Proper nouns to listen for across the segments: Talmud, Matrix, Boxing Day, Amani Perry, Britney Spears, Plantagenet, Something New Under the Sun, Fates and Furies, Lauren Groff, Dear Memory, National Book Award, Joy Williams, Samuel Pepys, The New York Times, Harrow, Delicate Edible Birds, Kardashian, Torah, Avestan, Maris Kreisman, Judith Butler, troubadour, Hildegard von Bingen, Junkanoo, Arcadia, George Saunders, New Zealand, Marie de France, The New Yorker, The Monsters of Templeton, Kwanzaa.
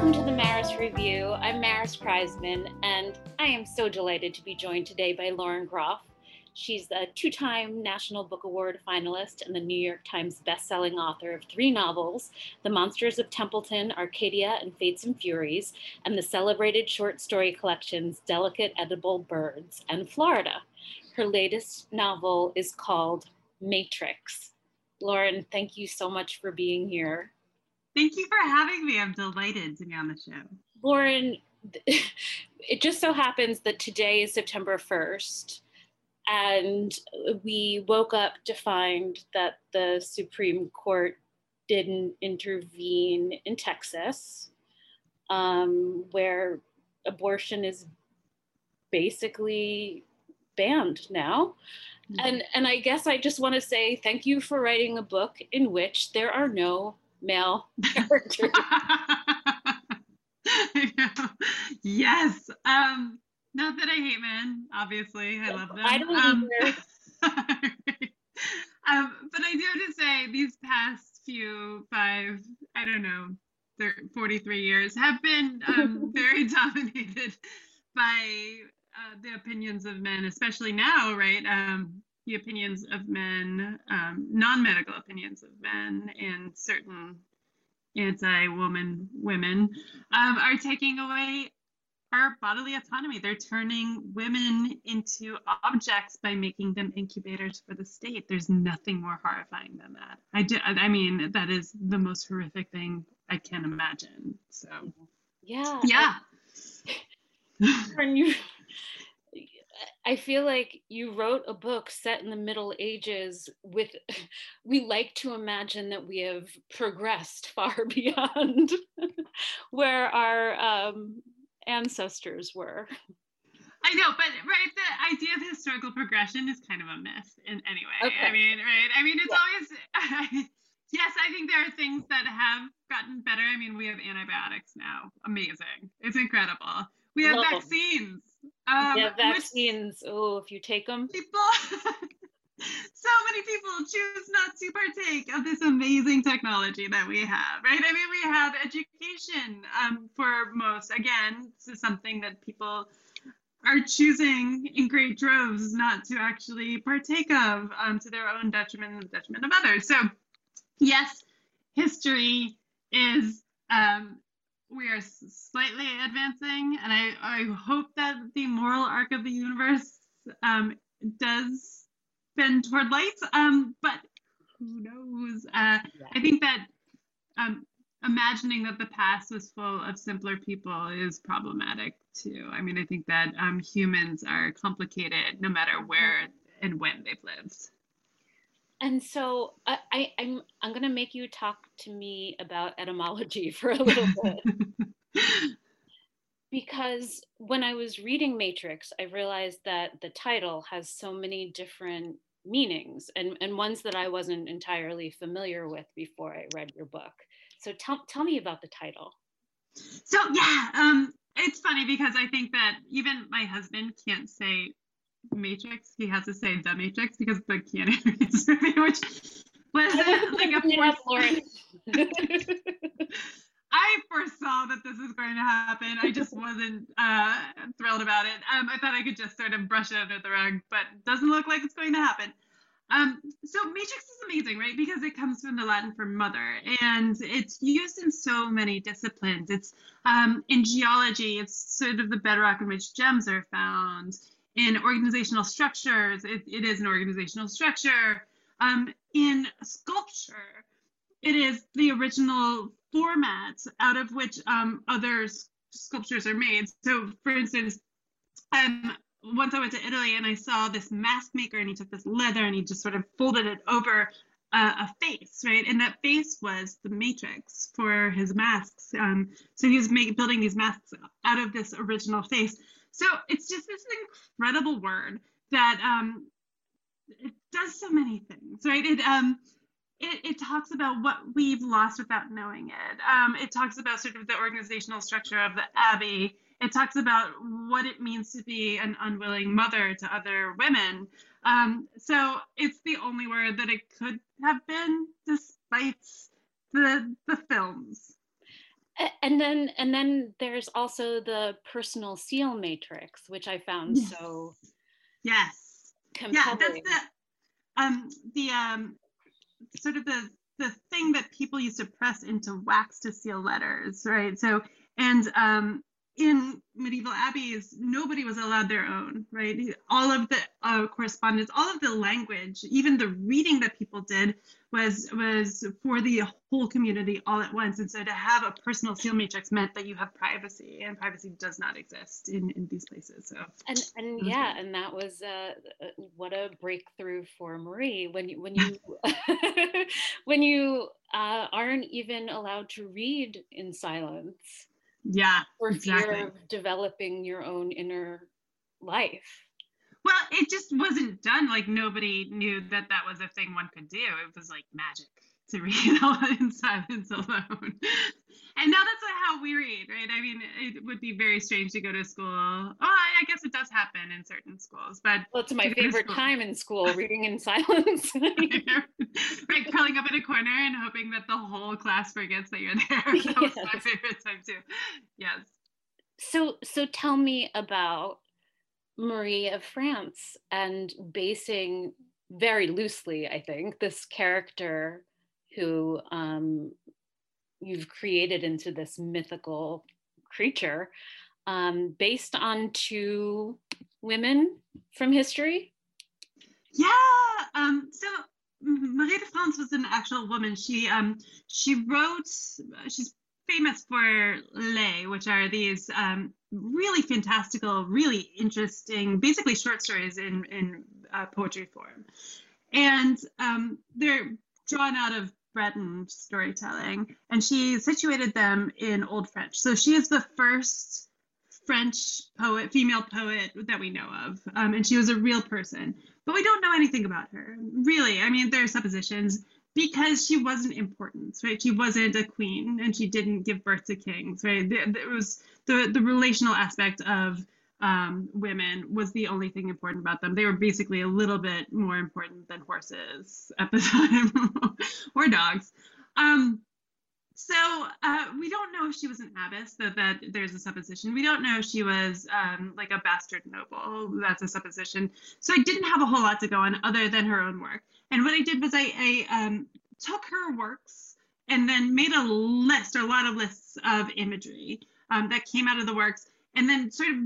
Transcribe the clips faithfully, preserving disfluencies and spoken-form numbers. Welcome to the Maris Review. I'm Maris Kreisman, and I am so delighted to be joined today by Lauren Groff. She's a two-time National Book Award finalist and the New York Times bestselling author of three novels, The Monsters of Templeton, Arcadia, and Fates and Furies, and the celebrated short story collections, Delicate Edible Birds and Florida. Her latest novel is called Matrix. Lauren, thank you so much for being here. Thank you for having me. I'm delighted to be on the show. Lauren, it just so happens that today is September first. And we woke up to find that the Supreme Court didn't intervene in Texas, um, where abortion is basically banned now. Mm-hmm. And, and I guess I just want to say thank you for writing a book in which there are no male characters. Yes. Um... Not that I hate men, obviously. I love them. I don't um, either. um, but I do have to say, these past few five, I don't know, forty-three years have been um, very dominated by uh, the opinions of men, especially now, right? Um, the opinions of men, um, non-medical opinions of men, and certain anti-woman women um, are taking away our bodily autonomy. They're turning women into objects by making them incubators for the state. There's nothing more horrifying than that. I do, I mean, that is the most horrific thing I can imagine. So, yeah. Yeah. I, I feel like you wrote a book set in the Middle Ages with, we like to imagine that we have progressed far beyond where our, um, ancestors were. I know, but right, the idea of historical progression is kind of a myth in anyway. Okay. I mean, right? I mean, it's yeah. always, I, yes, I think there are things that have gotten better. I mean, we have antibiotics now. Amazing. It's incredible. We have Love. vaccines. Um, we have vaccines. Oh, if you take them. People, so many people choose not to partake of this amazing technology that we have, right? I mean, we have education um, for most. Again, this is something that people are choosing in great droves not to actually partake of um, to their own detriment and the detriment of others. So, yes, history is, um, we are slightly advancing, and I, I hope that the moral arc of the universe um, does been toward lights, um, but who knows? Uh, I think that um, imagining that the past was full of simpler people is problematic too. I mean, I think that um, humans are complicated no matter where and when they've lived. And so I, I, I'm I'm going to make you talk to me about etymology for a little bit. Because when I was reading Matrix, I realized that the title has so many different meanings and, and ones that I wasn't entirely familiar with before I read your book. So tell, tell me about the title. So yeah, um, it's funny because I think that even my husband can't say Matrix. He has to say The Matrix because the canon is which was like a yeah, fourth. I foresaw that this was going to happen. I just wasn't uh, thrilled about it. Um, I thought I could just sort of brush it under the rug, but doesn't look like it's going to happen. Um, so Matrix is amazing, right? Because it comes from the Latin for mother, and it's used in so many disciplines. It's um, in geology, it's sort of the bedrock in which gems are found. In organizational structures, it, it is an organizational structure. Um, in sculpture, it is the original formats out of which um, other sculptures are made. So for instance, um, once I went to Italy and I saw this mask maker, and he took this leather and he just sort of folded it over uh, a face, right? And that face was the matrix for his masks. Um, so he was make, building these masks out of this original face. So it's just this incredible word that um, it does so many things, right? It, um, It, it talks about what we've lost without knowing it. Um, it talks about sort of the organizational structure of the abbey. It talks about what it means to be an unwilling mother to other women. Um, so it's the only word that it could have been, despite the the films. and then and then there's also the personal seal matrix, which I found yes. so yes compelling. Yeah, that's the um the um sort of the the thing that people used to press into wax to seal letters, right? So and um in medieval abbeys, nobody was allowed their own, right? All of the uh, correspondence, all of the language, even the reading that people did was was for the whole community all at once. And so to have a personal seal matrix meant that you have privacy, and privacy does not exist in, in these places. So and and yeah, great. And that was uh, what a breakthrough for Marie when you when you when you uh, aren't even allowed to read in silence. Yeah, or exactly. Fear of developing your own inner life. Well, it just wasn't done. Like nobody knew that that was a thing one could do. It was like magic to read all in silence alone. And now that's how we read, right? I mean, it would be very strange to go to school. Oh, I guess it does happen in certain schools, but well, it's my favorite time in school, reading in silence. Right, curling up in a corner and hoping that the whole class forgets that you're there. That was yes. my favorite time too. Yes. So, so tell me about Marie of France and basing very loosely, I think, this character who um, you've created into this mythical creature um, based on two women from history? Yeah, um, so Marie de France was an actual woman. She um, she wrote, she's famous for Les, which are these um, really fantastical, really interesting, basically short stories in, in uh, poetry form. And um, they're drawn out of Breton storytelling, and she situated them in Old French. So she is the first French poet, female poet that we know of, um, and she was a real person. But we don't know anything about her, really. I mean, there are suppositions because she wasn't important, right? She wasn't a queen, and she didn't give birth to kings, right? It was the the relational aspect of um, women was the only thing important about them. They were basically a little bit more important than horses at the time, or dogs. Um, so uh, we don't know if she was an abbess, though that there's a supposition. We don't know if she was um, like a bastard noble. That's a supposition. So I didn't have a whole lot to go on other than her own work. And what I did was I, I um, took her works and then made a list, a lot of lists of imagery um, that came out of the works, and then sort of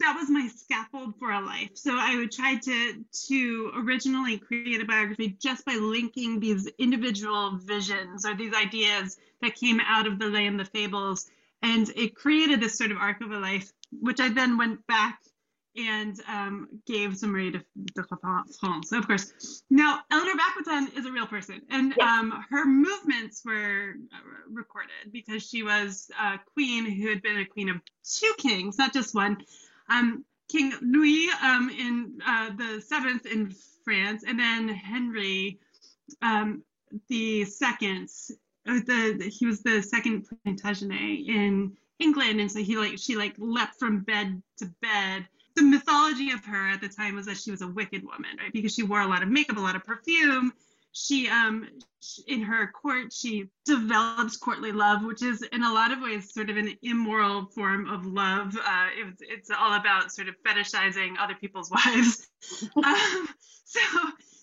that was my scaffold for a life. So I would try to to originally create a biography just by linking these individual visions or these ideas that came out of the lay and the fables. And it created this sort of arc of a life, which I then went back and um, gave to Marie de, de France, of course. Now, Eleanor of Aquitaine is a real person, and yes. um, her movements were recorded because she was a queen who had been a queen of two kings, not just one. Um, King Louis um, in uh, the seventh in France, and then Henry um, the second. The, the he was the second Plantagenet in England, and so he like she like leapt from bed to bed. The mythology of her at the time was that she was a wicked woman, right? Because she wore a lot of makeup, a lot of perfume. She um in her court she develops courtly love, which is in a lot of ways sort of an immoral form of love. Uh, it, it's all about sort of fetishizing other people's wives. um, so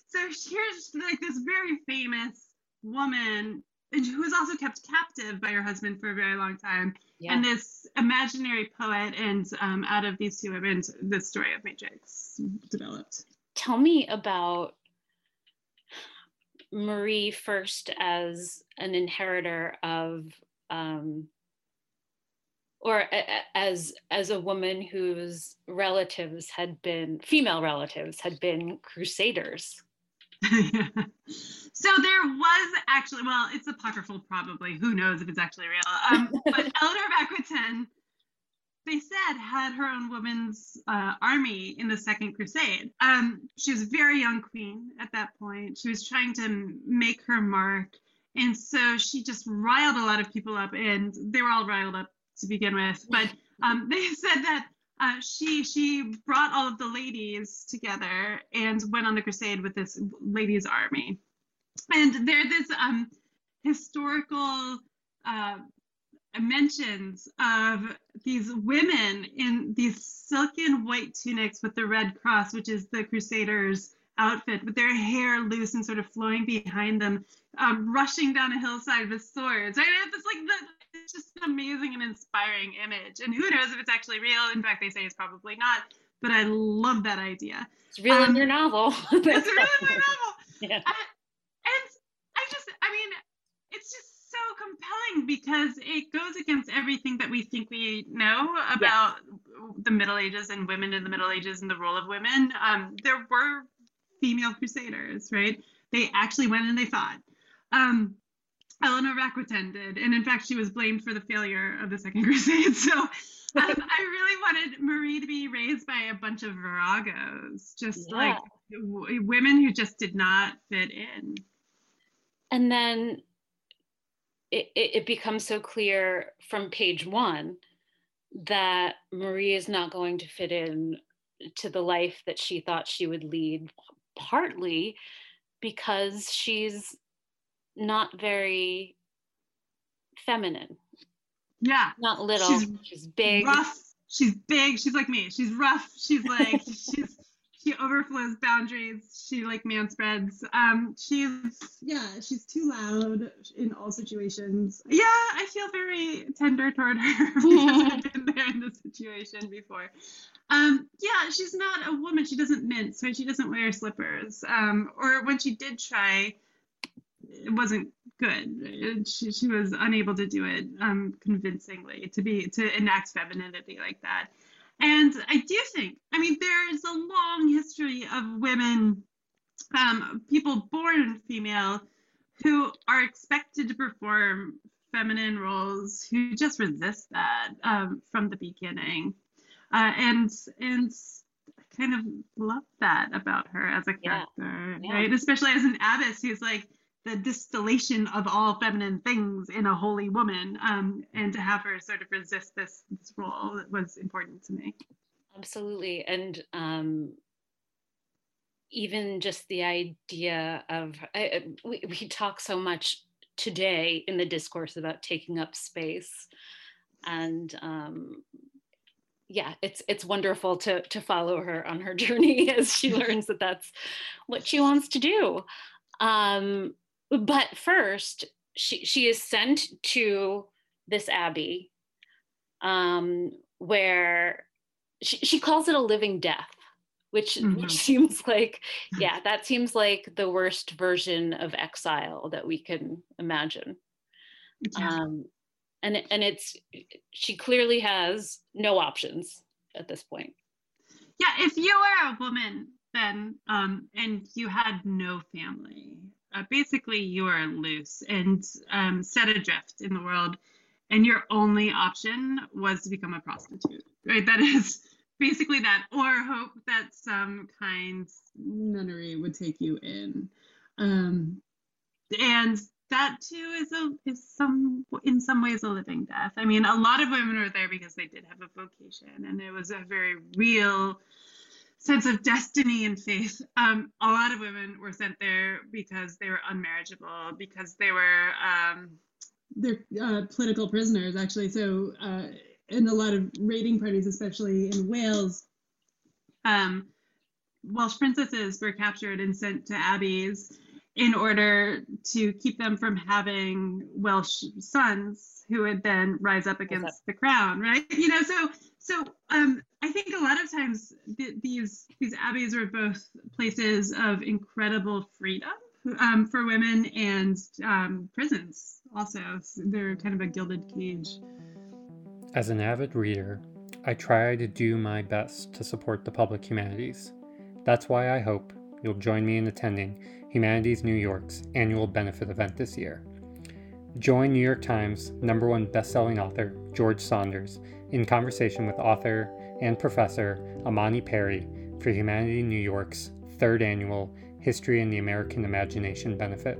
so here's like this very famous woman who was also kept captive by her husband for a very long time, yeah. and this imaginary poet, and um, out of these two women, the story of Matrix developed. Tell me about Marie first as an inheritor of, um, or a, a, as as a woman whose relatives had been, female relatives had been crusaders. Yeah. So there was actually, well, it's apocryphal probably, who knows if it's actually real, um, but Eleanor of Aquitaine, they said, had her own woman's uh, army in the Second Crusade. Um, she was a very young queen at that point. She was trying to make her mark. And so she just riled a lot of people up, and they were all riled up to begin with. But um, they said that uh, she she brought all of the ladies together and went on the crusade with this ladies' army. And they're this um, historical uh, mentions of these women in these silken white tunics with the red cross, which is the Crusaders' outfit, with their hair loose and sort of flowing behind them, um, rushing down a hillside with swords. Right? It's like the, it's just an amazing and inspiring image. And who knows if it's actually real? In fact, they say it's probably not. But I love that idea. It's real um, in your novel. It's real in my novel. Yeah. Uh, and I just, I mean, it's just so compelling because it goes against everything that we think we know about yes. the Middle Ages and women in the Middle Ages and the role of women. Um, there were female crusaders, right? They actually went and they fought. Um, Eleanor of Aquitaine did. And in fact, she was blamed for the failure of the Second Crusade. So. um, I really wanted Marie to be raised by a bunch of viragos, just yeah. like w women who just did not fit in. And then it, it, it becomes so clear from page one that Marie is not going to fit in to the life that she thought she would lead, partly because she's not very feminine. Yeah. Not little. She's, she's big. Rough. She's big. She's like me. She's rough. She's like she's she overflows boundaries. She like man spreads. Um she's yeah, she's too loud in all situations. Yeah, I feel very tender toward her because I've been there in this situation before. Um yeah, she's not a woman. She doesn't mince, right? She doesn't wear slippers. Um or when she did try, it wasn't good. She, she was unable to do it um, convincingly, to be to enact femininity like that. And I do think, I mean, there is a long history of women, um, people born female, who are expected to perform feminine roles, who just resist that um, from the beginning, uh, and and. kind of love that about her as a character, yeah. Yeah. right? Especially as an abbess who's like the distillation of all feminine things in a holy woman, um, and to have her sort of resist this, this role was important to me. Absolutely. And um, even just the idea of, I, we, we talk so much today in the discourse about taking up space, and um, yeah, it's it's wonderful to, to follow her on her journey as she learns that that's what she wants to do. Um, But first, she, she is sent to this abbey um, where she, she calls it a living death, which, mm-hmm. which seems like, yeah, that seems like the worst version of exile that we can imagine. Yeah. Um, and, and it's, she clearly has no options at this point. Yeah, if you were a woman then um, and you had no family, Uh, basically, you are loose and um, set adrift in the world, and your only option was to become a prostitute, right? That is basically that, or hope that some kind nunnery would take you in. Um, and that too is a is some in some ways a living death. I mean, a lot of women were there because they did have a vocation, and it was a very real sense of destiny and faith. Um, a lot of women were sent there because they were unmarriageable, because they were um, they're uh, political prisoners, actually. So uh, in a lot of raiding parties, especially in Wales, um, Welsh princesses were captured and sent to abbeys in order to keep them from having Welsh sons who would then rise up against the crown, right? You know, so so um, I think a lot of times th these these abbeys are both places of incredible freedom um, for women and um, prisons also. So they're kind of a gilded cage. As an avid reader, I try to do my best to support the public humanities. That's why I hope you'll join me in attending Humanities New York's annual benefit event this year. Join New York Times number one best-selling author George Saunders in conversation with author and professor Amani Perry for Humanities New York's third annual History and the American Imagination benefit.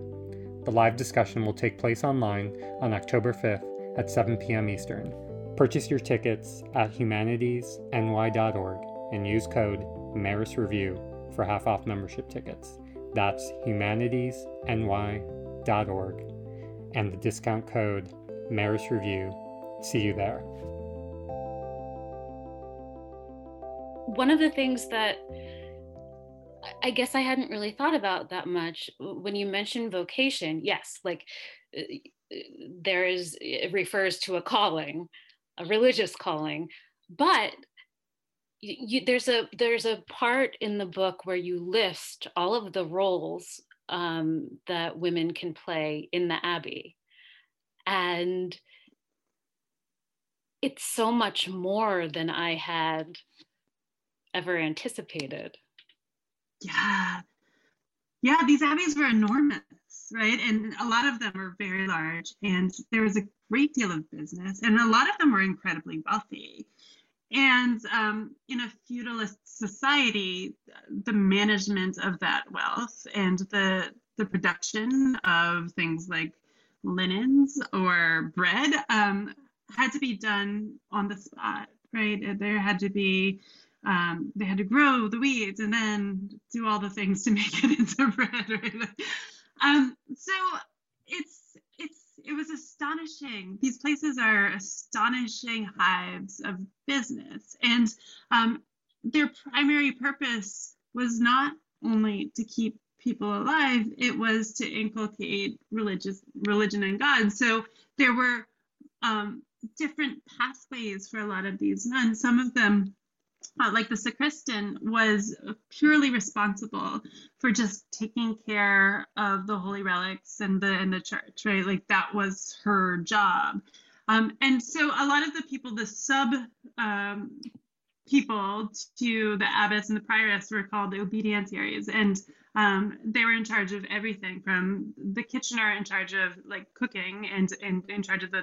The live discussion will take place online on October fifth at seven p m Eastern. Purchase your tickets at humanities n y dot org and use code MARISREVIEW for half off membership tickets. That's humanities n y dot org and the discount code MARISREVIEW See you there. One of the things that I guess I hadn't really thought about that much when you mentioned vocation, yes, like there is, it refers to a calling, a religious calling, but you, there's a there's a part in the book where you list all of the roles um, that women can play in the Abbey. And it's so much more than I had ever anticipated. Yeah. Yeah, these abbeys were enormous, right? And a lot of them were very large, and there was a great deal of business, and a lot of them were incredibly wealthy. And um, in a feudalist society, the management of that wealth and the the production of things like linens or bread um, had to be done on the spot, right? There had to be Um, they had to grow the weeds and then do all the things to make it into bread. Right? Um, so it's it's it was astonishing. These places are astonishing hives of business, and um, their primary purpose was not only to keep people alive; it was to inculcate religious religion and God. So there were um, different pathways for a lot of these nuns. Some of them. Uh, like the sacristan was purely responsible for just taking care of the holy relics and the in the church, right? Like that was her job. Um, and so a lot of the people, the sub um, people to the abbess and the prioress were called the obedientiaries. And um, they were in charge of everything from the kitchener in charge of like cooking and, and in charge of the,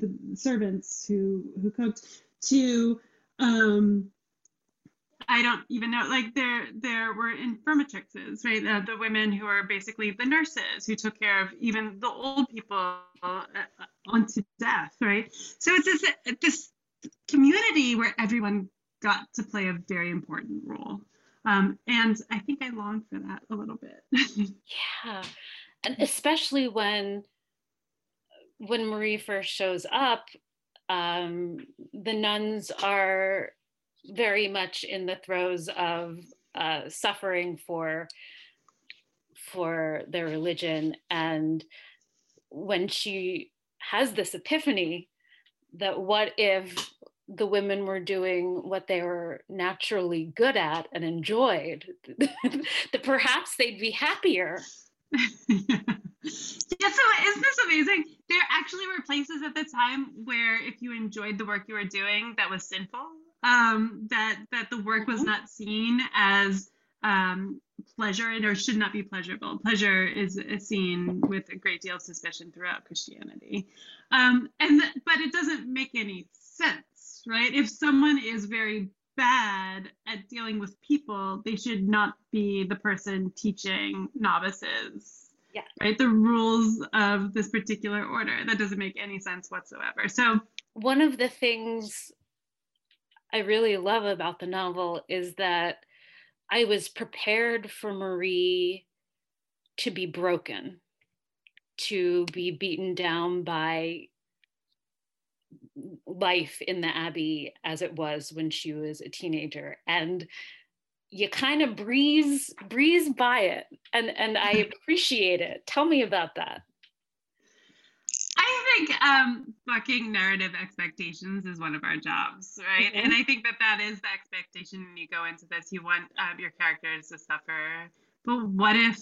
the servants who, who cooked to, um, I don't even know, like there there were infirmatrixes, right? Uh, the women who are basically the nurses who took care of even the old people uh, onto death, right? So it's this, this community where everyone got to play a very important role. Um, and I think I longed for that a little bit. Yeah, and especially when, when Marie first shows up, um, the nuns are very much in the throes of uh, suffering for for their religion. And when she has this epiphany that what if the women were doing what they were naturally good at and enjoyed, that perhaps they'd be happier. Yeah. Yeah, so isn't this amazing? There actually were places at the time where if you enjoyed the work you were doing, that was sinful. Um, that that the work was not seen as um, pleasure, and or should not be pleasurable. Pleasure is, is seen with a great deal of suspicion throughout Christianity, um, and th- but it doesn't make any sense, right? If someone is very bad at dealing with people, they should not be the person teaching novices, yeah. Right? The rules of this particular order. That doesn't make any sense whatsoever. So one of the things I really love about the novel is that I was prepared for Marie to be broken, to be beaten down by life in the Abbey as it was when she was a teenager. And you kind of breeze breeze by it. And, and I appreciate it. Tell me about that. I think um, bucking narrative expectations is one of our jobs, right? Mm-hmm. And I think that that is the expectation when you go into this. You want um, your characters to suffer. But what if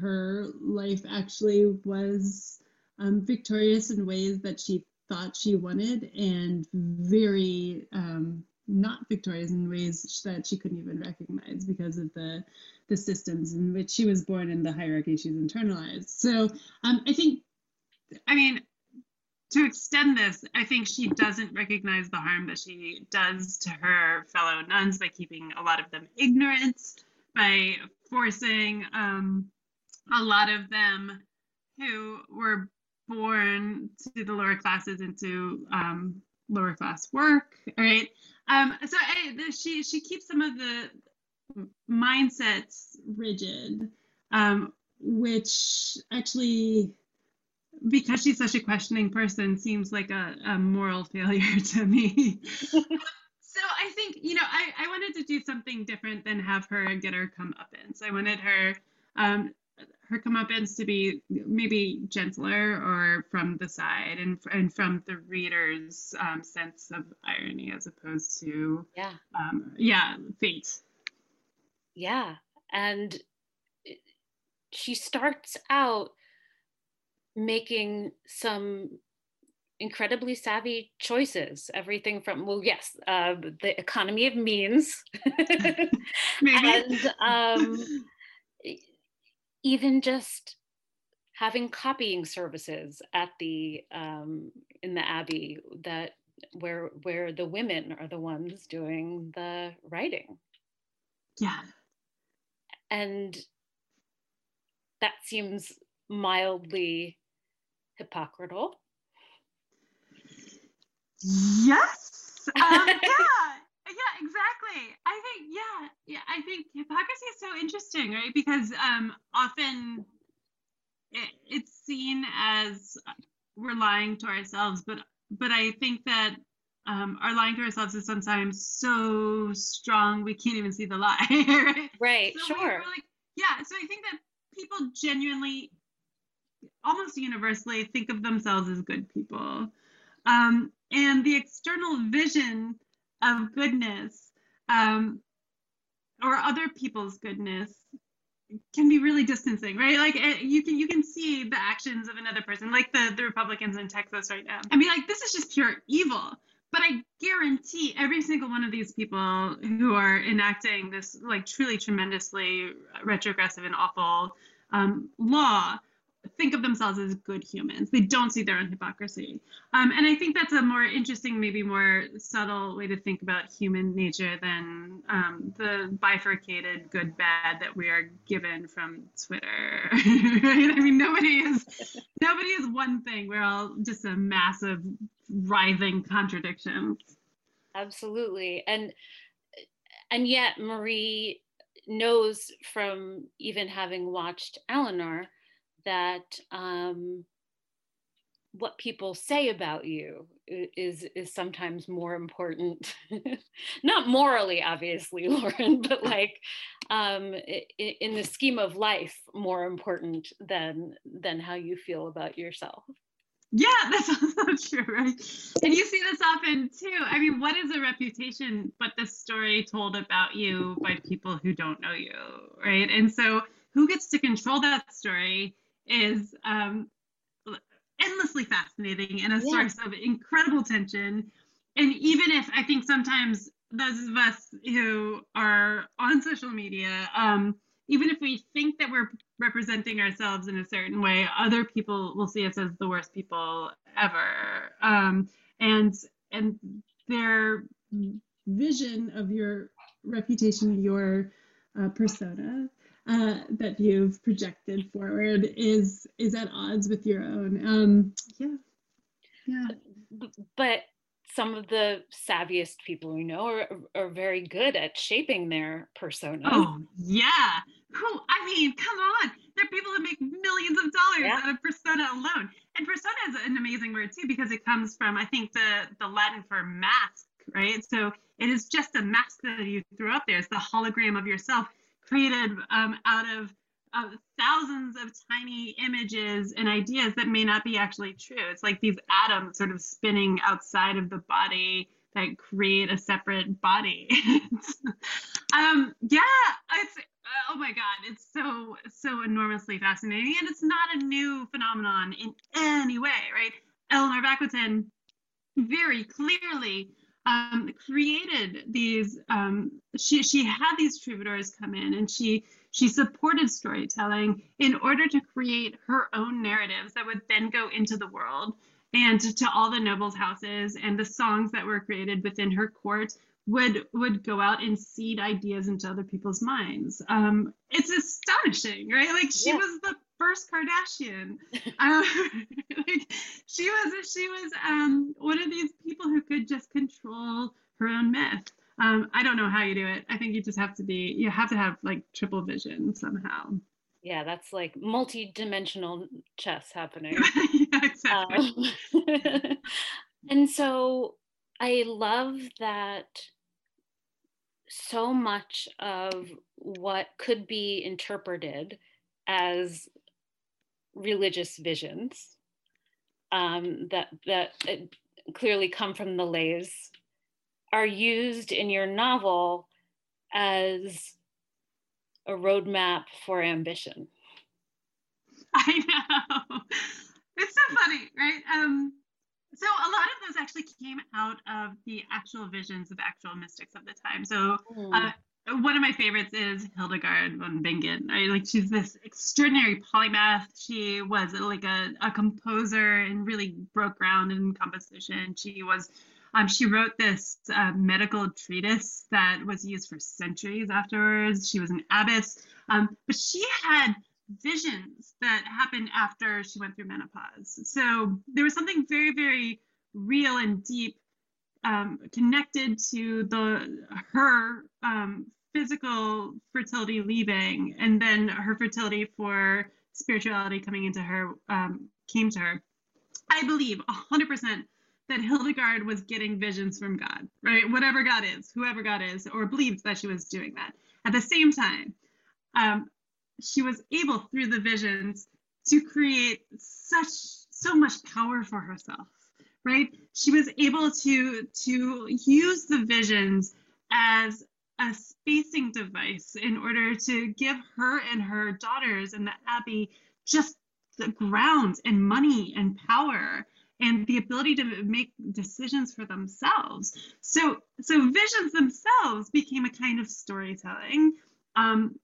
her life actually was um, victorious in ways that she thought she wanted and very um, not victorious in ways that she couldn't even recognize because of the the systems in which she was born and the hierarchy she's internalized? So um, I think I mean, to extend this, I think she doesn't recognize the harm that she does to her fellow nuns by keeping a lot of them ignorant, by forcing um, a lot of them who were born to the lower classes into um, lower class work, right? Um, so I, she, she keeps some of the mindsets rigid, um, which actually because she's such a questioning person, seems like a, a moral failure to me. So I think, you know, I, I wanted to do something different than have her get her comeuppance. I wanted her, um, her comeuppance to be maybe gentler or from the side and, and from the reader's um, sense of irony as opposed to, yeah, um, yeah, fate. Yeah. And she starts out making some incredibly savvy choices, everything from, well, yes, uh, the economy of means, and um, even just having copying services at the, um, in the Abbey, that where, where the women are the ones doing the writing. Yeah. And that seems mildly hypocritical. Yes. Um, yeah. Yeah, exactly. I think, yeah, yeah. I think hypocrisy is so interesting, right? Because um, often it, it's seen as we're lying to ourselves, but but I think that um, our lying to ourselves is sometimes so strong we can't even see the lie. Right. Right. So sure. We're like, yeah. So I think that people genuinely, almost universally, think of themselves as good people. Um, and the external vision of goodness, um, or other people's goodness, can be really distancing, right? Like it, you can you can see the actions of another person, like the, the Republicans in Texas right now, and be like, this is just pure evil. But I guarantee every single one of these people who are enacting this like truly tremendously retrogressive and awful um, law think of themselves as good humans. They don't see their own hypocrisy. Um, and I think that's a more interesting, maybe more subtle way to think about human nature than um, the bifurcated good bad that we are given from Twitter. Right? I mean, nobody is, nobody is one thing. We're all just a massive writhing contradictions. Absolutely. And, and yet Marie knows from even having watched Eleanor that um, what people say about you is is sometimes more important, not morally, obviously, Lauren, but like um, in the scheme of life, more important than than how you feel about yourself. Yeah, that's also true, right? And you see this often too. I mean, what is a reputation but the story told about you by people who don't know you, right? And so who gets to control that story is um, endlessly fascinating and a yeah. source of incredible tension. And even if I think sometimes those of us who are on social media, um, even if we think that we're representing ourselves in a certain way, other people will see us as the worst people ever. Um, and and their vision of your reputation, your uh, persona, Uh, that you've projected forward is is at odds with your own. Um, yeah, yeah. But some of the savviest people we know are are very good at shaping their persona. Oh yeah. Who? I mean, come on. There are people that make millions of dollars yeah. out of persona alone. And persona is an amazing word too, because it comes from, I think, the the Latin for mask, right? So it is just a mask that you threw up there. It's the hologram of yourself, created um, out of uh, thousands of tiny images and ideas that may not be actually true. It's like these atoms sort of spinning outside of the body that create a separate body. um, yeah, it's, oh my God, it's so, so enormously fascinating. And it's not a new phenomenon in any way, right? Eleanor of Aquitaine very clearly Um, created these, um, she, she had these troubadours come in, and she, she supported storytelling in order to create her own narratives that would then go into the world and to, to all the nobles' houses, and the songs that were created within her court would, would go out and seed ideas into other people's minds. Um, it's astonishing, right? Like she yeah. was the first Kardashian. Um, like she was, she was um, one of these people who could just control her own myth. Um, I don't know how you do it. I think you just have to be, you have to have like triple vision somehow. yeah, that's like multi-dimensional chess happening. Yeah, exactly. Um, and so I love that so much of what could be interpreted as religious visions um, that that clearly come from the Lays are used in your novel as a roadmap for ambition. I know. It's so funny, right? Um, so a lot of those actually came out of the actual visions of actual mystics of the time. So mm. uh, one of my favorites is Hildegard von Bingen, right? Like, she's this extraordinary polymath. She was like a, a composer and really broke ground in composition. She was, um, she wrote this uh, medical treatise that was used for centuries afterwards. She was an abbess, um, but she had visions that happened after she went through menopause. So there was something very, very real and deep um, connected to the her um, physical fertility leaving, and then her fertility for spirituality coming into her, um, came to her. I believe one hundred percent that Hildegard was getting visions from God, right? Whatever God is, whoever God is, or believed that she was doing that. At the same time, um, she was able through the visions to create such, so much power for herself, right? She was able to, to use the visions as a spacing device in order to give her and her daughters and the abbey just the grounds and money and power and the ability to make decisions for themselves. So, so visions themselves became a kind of storytelling, um,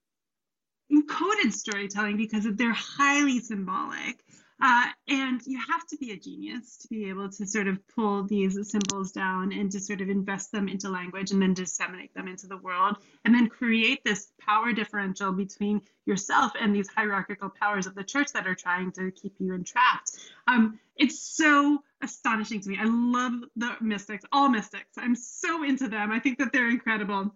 encoded storytelling, because they're highly symbolic. Uh, and you have to be a genius to be able to sort of pull these symbols down and to sort of invest them into language and then disseminate them into the world and then create this power differential between yourself and these hierarchical powers of the church that are trying to keep you entrapped. Um, it's so astonishing to me. I love the mystics, all mystics. I'm so into them. I think that they're incredible,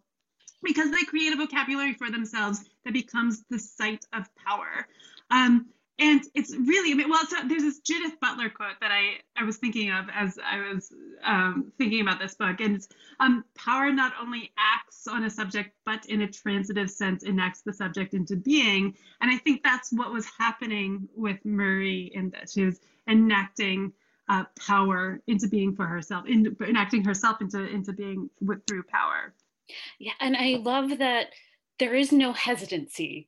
because they create a vocabulary for themselves that becomes the site of power. Um, and it's really, I mean, well, so there's this Judith Butler quote that I, I was thinking of as I was um, thinking about this book. And um, power not only acts on a subject, but in a transitive sense enacts the subject into being. And I think that's what was happening with Marie, in that she was enacting uh, power into being for herself, in, enacting herself into, into being with, through power. Yeah, and I love that there is no hesitancy.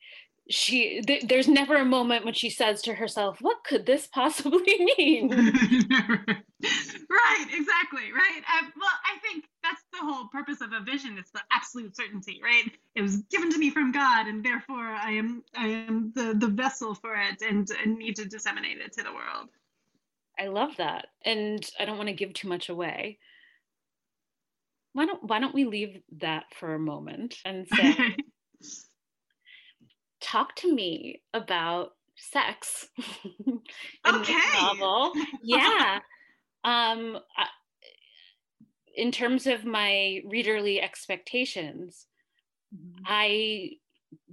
She, th there's never a moment when she says to herself, what could this possibly mean? Right, exactly, right? Um, well, I think that's the whole purpose of a vision. It's the absolute certainty, right? It was given to me from God, and therefore I am, I am the, the vessel for it and, and need to disseminate it to the world. I love that. And I don't want to give too much away. Why don't, why don't we leave that for a moment and say, talk to me about sex in okay. this novel. Yeah. Um, I, in terms of my readerly expectations, mm-hmm. I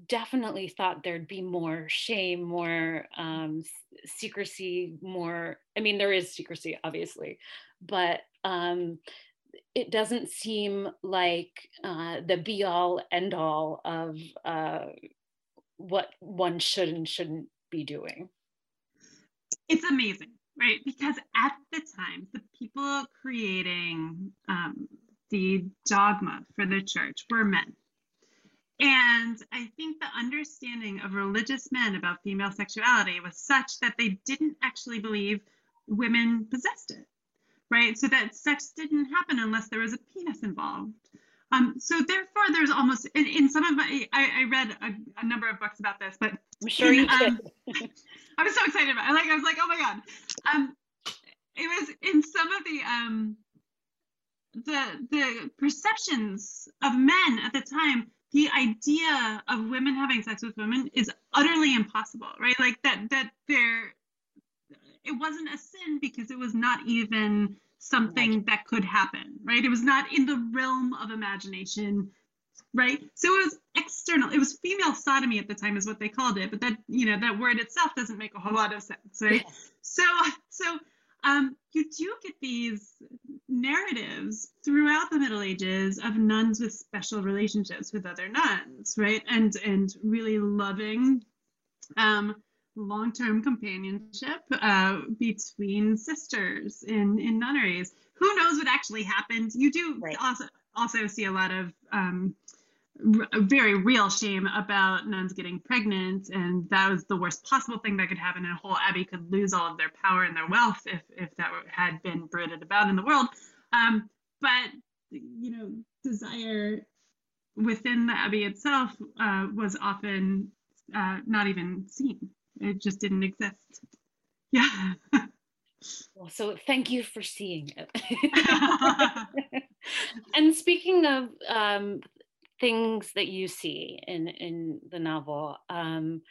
definitely thought there'd be more shame, more um, secrecy, more, I mean, there is secrecy, obviously, but um, it doesn't seem like uh, the be-all, end-all of uh, what one should and shouldn't be doing. It's amazing, right? Because at the time, the people creating um, the dogma for the church were men. And I think the understanding of religious men about female sexuality was such that they didn't actually believe women possessed it. Right? So that sex didn't happen unless there was a penis involved. Um, so therefore, there's almost, in, in some of my, I, I read a, a number of books about this, but I'm sure in, you um, did. I was so excited about it. Like, I was like, oh my God. Um, it was in some of the, um, the, the perceptions of men at the time, the idea of women having sex with women is utterly impossible, right? Like that, that they're, it wasn't a sin because it was not even something that could happen, right? It was not in the realm of imagination right? So it was external. It was female sodomy at the time is what they called it, but that, you know, that word itself doesn't make a whole lot of sense, right? Yeah. So, so um, you do get these narratives throughout the Middle Ages of nuns with special relationships with other nuns, right? And, and really loving um, long-term companionship uh, between sisters in, in nunneries. Who knows what actually happened? You do right. also, also see a lot of um, r very real shame about nuns getting pregnant, and that was the worst possible thing that could happen, and a whole abbey could lose all of their power and their wealth if, if that had been bruited about in the world. Um, but, you know, desire within the abbey itself uh, was often uh, not even seen. It just didn't exist. Yeah. Well, so thank you for seeing it. And speaking of um, things that you see in, in the novel, um,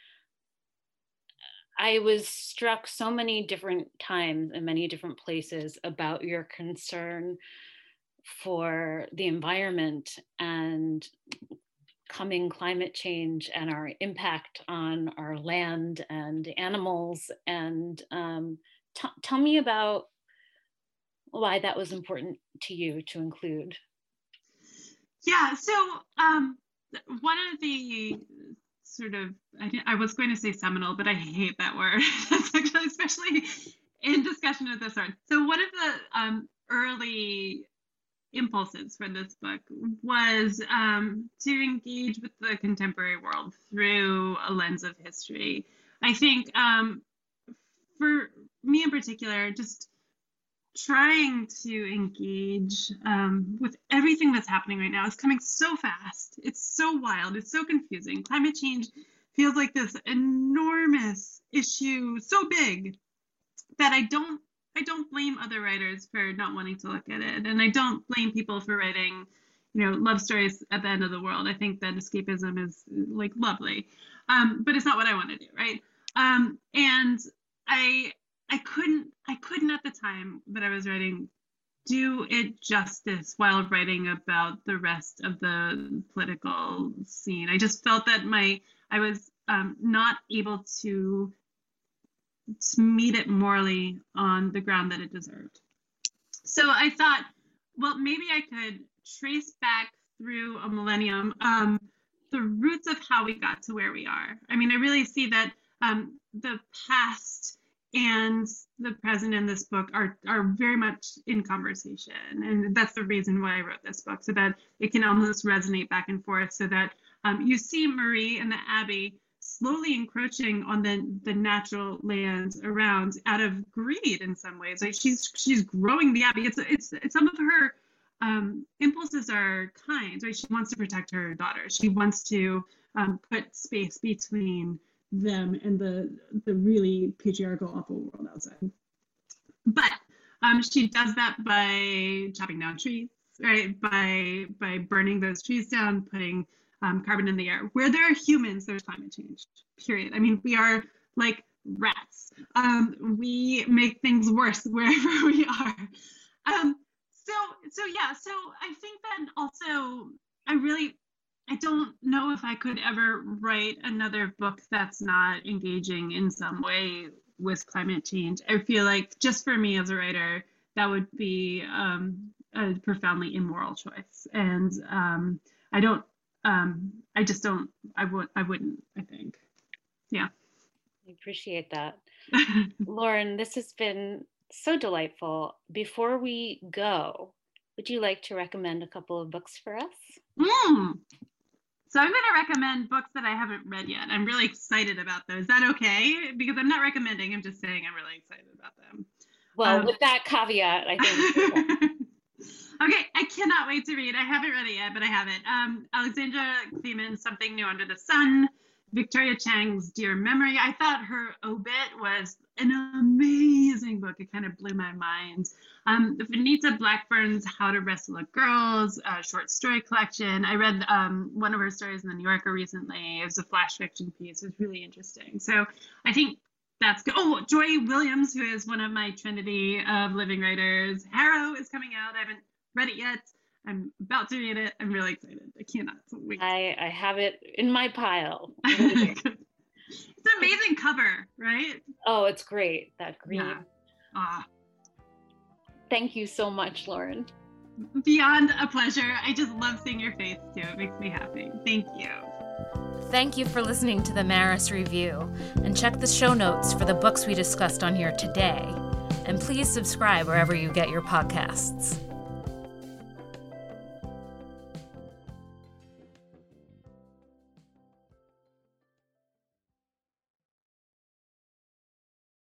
I was struck so many different times in many different places about your concern for the environment and coming climate change and our impact on our land and animals. And um, tell me about why that was important to you to include. Yeah, so um, one of the sort of, I, I was going to say seminal, but I hate that word, especially in discussion of this sort. So one of the um, early impulses for this book was um, to engage with the contemporary world through a lens of history. I think um, for me in particular, just trying to engage um, with everything that's happening right now. It's coming so fast. It's so wild. It's so confusing. Climate change feels like this enormous issue, so big that I don't I don't blame other writers for not wanting to look at it. And I don't blame people for writing, you know, love stories at the end of the world. I think that escapism is like lovely, um, but it's not what I want to do. Right. Um, and I, I couldn't, I couldn't at the time that I was writing, do it justice while writing about the rest of the political scene. I just felt that my, I was um, not able to to meet it morally on the ground that it deserved. So I thought, well, maybe I could trace back through a millennium um, the roots of how we got to where we are. I mean, I really see that um, the past and the present in this book are, are very much in conversation. And that's the reason why I wrote this book, so that it can almost resonate back and forth, so that um, you see Marie and the abbey slowly encroaching on the, the natural land around out of greed in some ways. Like she's she's growing the abbey. It's it's, it's some of her um, impulses are kind, right? She wants to protect her daughter. She wants to um, put space between them and the the really patriarchal, awful world outside. But um, she does that by chopping down trees, right? By by burning those trees down, putting Um, carbon in the air. Where there are humans, there's climate change, period. I mean, we are like rats. Um, we make things worse wherever we are. Um, so, so yeah, so I think that also, I really, I don't know if I could ever write another book that's not engaging in some way with climate change. I feel like just for me as a writer, that would be um, a profoundly immoral choice. And um, I don't, Um, I just don't, I, would, I wouldn't, I think. Yeah. I appreciate that. Lauren, this has been so delightful. Before we go, would you like to recommend a couple of books for us? Mm. So I'm going to recommend books that I haven't read yet. I'm really excited about those. Is that okay? Because I'm not recommending, I'm just saying I'm really excited about them. Well, um, with that caveat, I think. Okay, I cannot wait to read. I haven't read it yet, but I have it. Um, Alexandra Cleeman's Something New Under the Sun, Victoria Chang's Dear Memory. I thought her obit was an amazing book. It kind of blew my mind. Um, Venita Blackburn's How to Wrestle a Girl's uh, short story collection. I read um, one of her stories in The New Yorker recently. It was a flash fiction piece. It was really interesting. So I think that's good. Oh, Joy Williams, who is one of my trinity of living writers. Harrow is coming out. I haven't read it yet. I'm about to read it. I'm really excited. I cannot wait. I, I have it in my pile. It's an amazing cover, right? Oh, it's great. That green. Yeah. Ah. Thank you so much, Lauren. Beyond a pleasure. I just love seeing your face too. It makes me happy. Thank you. Thank you for listening to the Maris Review, and check the show notes for the books we discussed on here today. And please subscribe wherever you get your podcasts.